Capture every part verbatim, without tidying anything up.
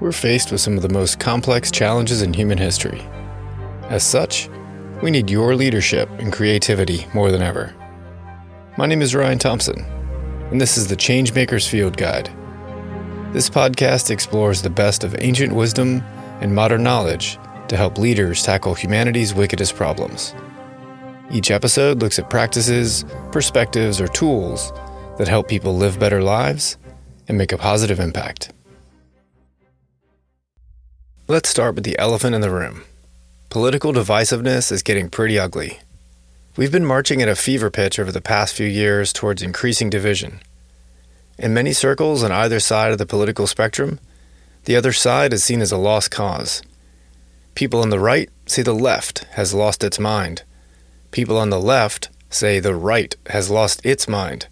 we're faced with some of the most complex challenges in human history. As such, we need your leadership and creativity more than ever. My name is Ryan Thompson, and this is the Changemakers Field Guide. This podcast explores the best of ancient wisdom and modern knowledge to help leaders tackle humanity's wickedest problems. Each episode looks at practices, perspectives, or tools that help people live better lives and make a positive impact. Let's start with the elephant in the room. Political divisiveness is getting pretty ugly. We've been marching at a fever pitch over the past few years towards increasing division. In many circles on either side of the political spectrum, the other side is seen as a lost cause. People on the right see the left has lost its mind. People on the left say the right has lost its mind.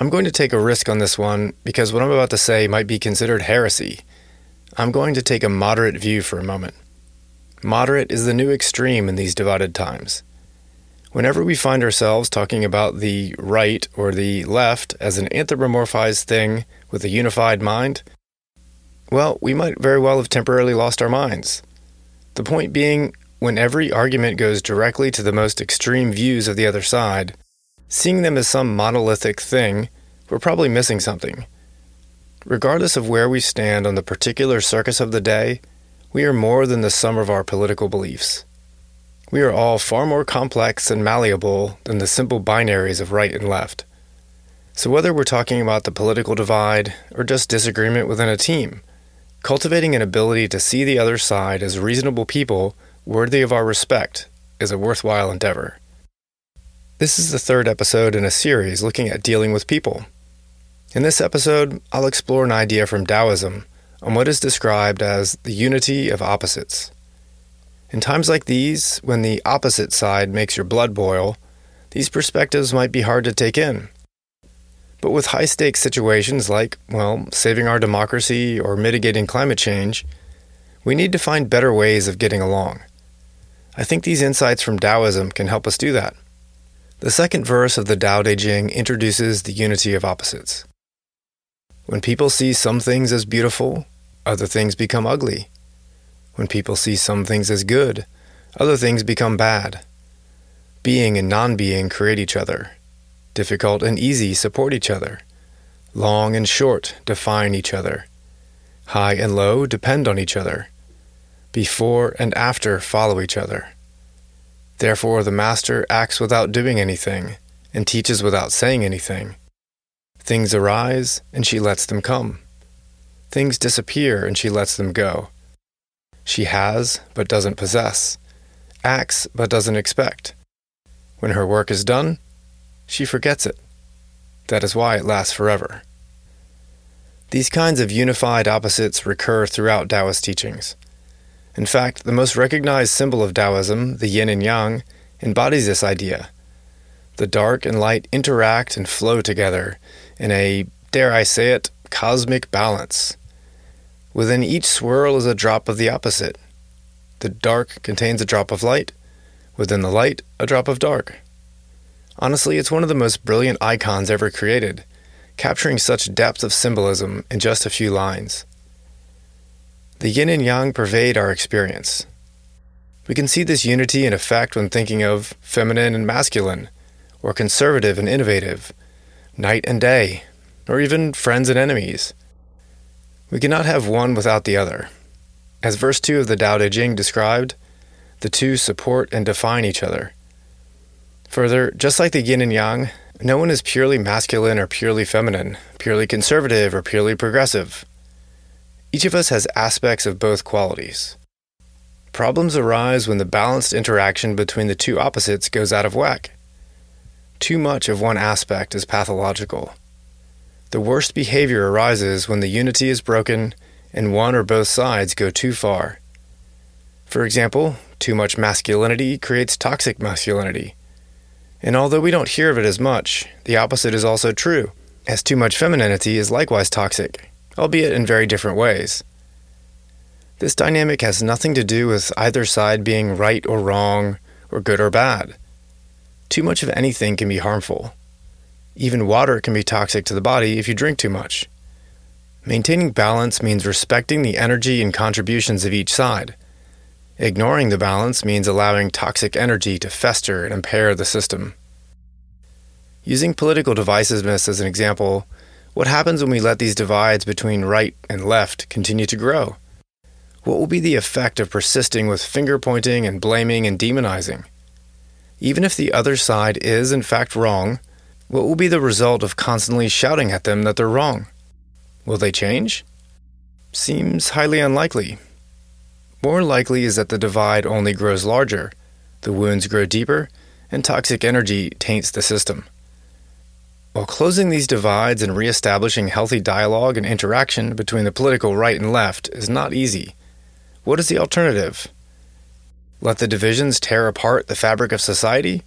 I'm going to take a risk on this one because what I'm about to say might be considered heresy. I'm going to take a moderate view for a moment. Moderate is the new extreme in these divided times. Whenever we find ourselves talking about the right or the left as an anthropomorphized thing with a unified mind, well, we might very well have temporarily lost our minds. The point being, when every argument goes directly to the most extreme views of the other side, seeing them as some monolithic thing, we're probably missing something. Regardless of where we stand on the particular circus of the day, we are more than the sum of our political beliefs. We are all far more complex and malleable than the simple binaries of right and left. So whether we're talking about the political divide or just disagreement within a team, cultivating an ability to see the other side as reasonable people worthy of our respect is a worthwhile endeavor. This is the third episode in a series looking at dealing with people. In this episode, I'll explore an idea from Taoism on what is described as the unity of opposites. In times like these, when the opposite side makes your blood boil, these perspectives might be hard to take in. But with high-stakes situations like, well, saving our democracy or mitigating climate change, we need to find better ways of getting along. I think these insights from Taoism can help us do that. The second verse of the Tao Te Ching introduces the unity of opposites. When people see some things as beautiful, other things become ugly. When people see some things as good, other things become bad. Being and non-being create each other. Difficult and easy support each other. Long and short define each other. High and low depend on each other. Before and after follow each other. Therefore the master acts without doing anything, and teaches without saying anything. Things arise, and she lets them come. Things disappear, and she lets them go. She has, but doesn't possess, acts, but doesn't expect. When her work is done, she forgets it. That is why it lasts forever. These kinds of unified opposites recur throughout Taoist teachings. In fact, the most recognized symbol of Taoism, the yin and yang, embodies this idea. The dark and light interact and flow together in a, dare I say it, cosmic balance. Within each swirl is a drop of the opposite. The dark contains a drop of light. Within the light, a drop of dark. Honestly, it's one of the most brilliant icons ever created, capturing such depth of symbolism in just a few lines. The yin and yang pervade our experience. We can see this unity in effect when thinking of feminine and masculine, or conservative and innovative, night and day, or even friends and enemies. We cannot have one without the other. As verse two of the Tao Te Ching described, the two support and define each other. Further, just like the yin and yang, no one is purely masculine or purely feminine, purely conservative or purely progressive. Each of us has aspects of both qualities. Problems arise when the balanced interaction between the two opposites goes out of whack. Too much of one aspect is pathological. The worst behavior arises when the unity is broken and one or both sides go too far. For example, too much masculinity creates toxic masculinity. And although we don't hear of it as much, the opposite is also true, as too much femininity is likewise toxic, albeit in very different ways. This dynamic has nothing to do with either side being right or wrong, or good or bad. Too much of anything can be harmful. Even water can be toxic to the body if you drink too much. Maintaining balance means respecting the energy and contributions of each side. Ignoring the balance means allowing toxic energy to fester and impair the system. Using political divisiveness as an example, what happens when we let these divides between right and left continue to grow? What will be the effect of persisting with finger-pointing and blaming and demonizing? Even if the other side is, in fact, wrong, what will be the result of constantly shouting at them that they're wrong? Will they change? Seems highly unlikely. More likely is that the divide only grows larger, the wounds grow deeper, and toxic energy taints the system. While closing these divides and reestablishing healthy dialogue and interaction between the political right and left is not easy, what is the alternative? Let the divisions tear apart the fabric of society?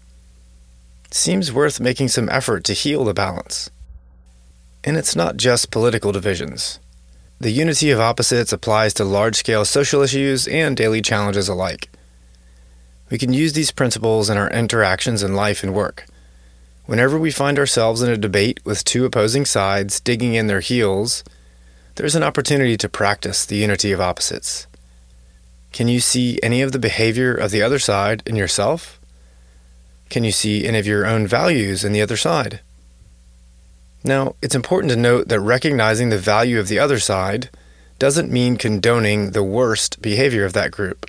Seems worth making some effort to heal the balance. And it's not just political divisions. The unity of opposites applies to large-scale social issues and daily challenges alike. We can use these principles in our interactions in life and work. Whenever we find ourselves in a debate with two opposing sides digging in their heels, there's an opportunity to practice the unity of opposites. Can you see any of the behavior of the other side in yourself? Can you see any of your own values in the other side? Now, it's important to note that recognizing the value of the other side doesn't mean condoning the worst behavior of that group.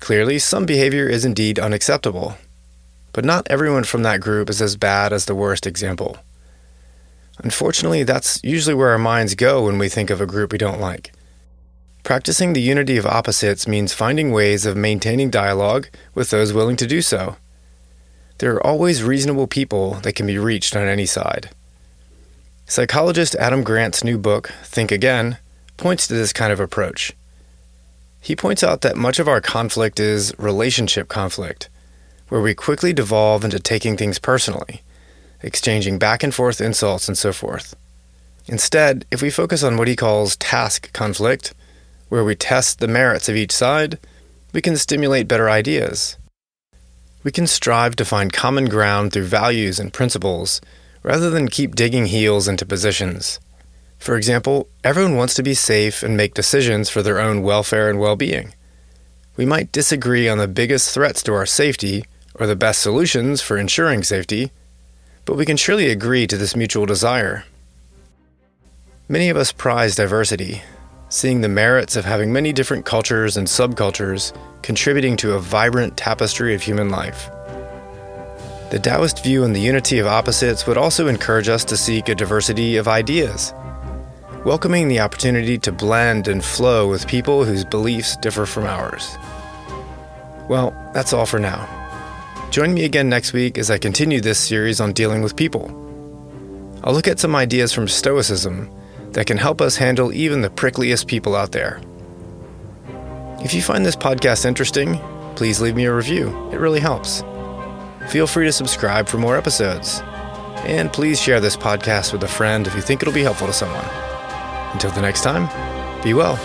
Clearly, some behavior is indeed unacceptable, but not everyone from that group is as bad as the worst example. Unfortunately, that's usually where our minds go when we think of a group we don't like. Practicing the unity of opposites means finding ways of maintaining dialogue with those willing to do so. There are always reasonable people that can be reached on any side. Psychologist Adam Grant's new book, Think Again, points to this kind of approach. He points out that much of our conflict is relationship conflict, where we quickly devolve into taking things personally, exchanging back and forth insults and so forth. Instead, if we focus on what he calls task conflict, where we test the merits of each side, we can stimulate better ideas. We can strive to find common ground through values and principles, rather than keep digging heels into positions. For example, everyone wants to be safe and make decisions for their own welfare and well-being. We might disagree on the biggest threats to our safety or the best solutions for ensuring safety, but we can surely agree to this mutual desire. Many of us prize diversity, seeing the merits of having many different cultures and subcultures contributing to a vibrant tapestry of human life. The Taoist view on the unity of opposites would also encourage us to seek a diversity of ideas, welcoming the opportunity to blend and flow with people whose beliefs differ from ours. Well, that's all for now. Join me again next week as I continue this series on dealing with people. I'll look at some ideas from Stoicism that can help us handle even the prickliest people out there. If you find this podcast interesting, please leave me a review. It really helps. Feel free to subscribe for more episodes. And please share this podcast with a friend if you think it'll be helpful to someone. Until the next time, be well.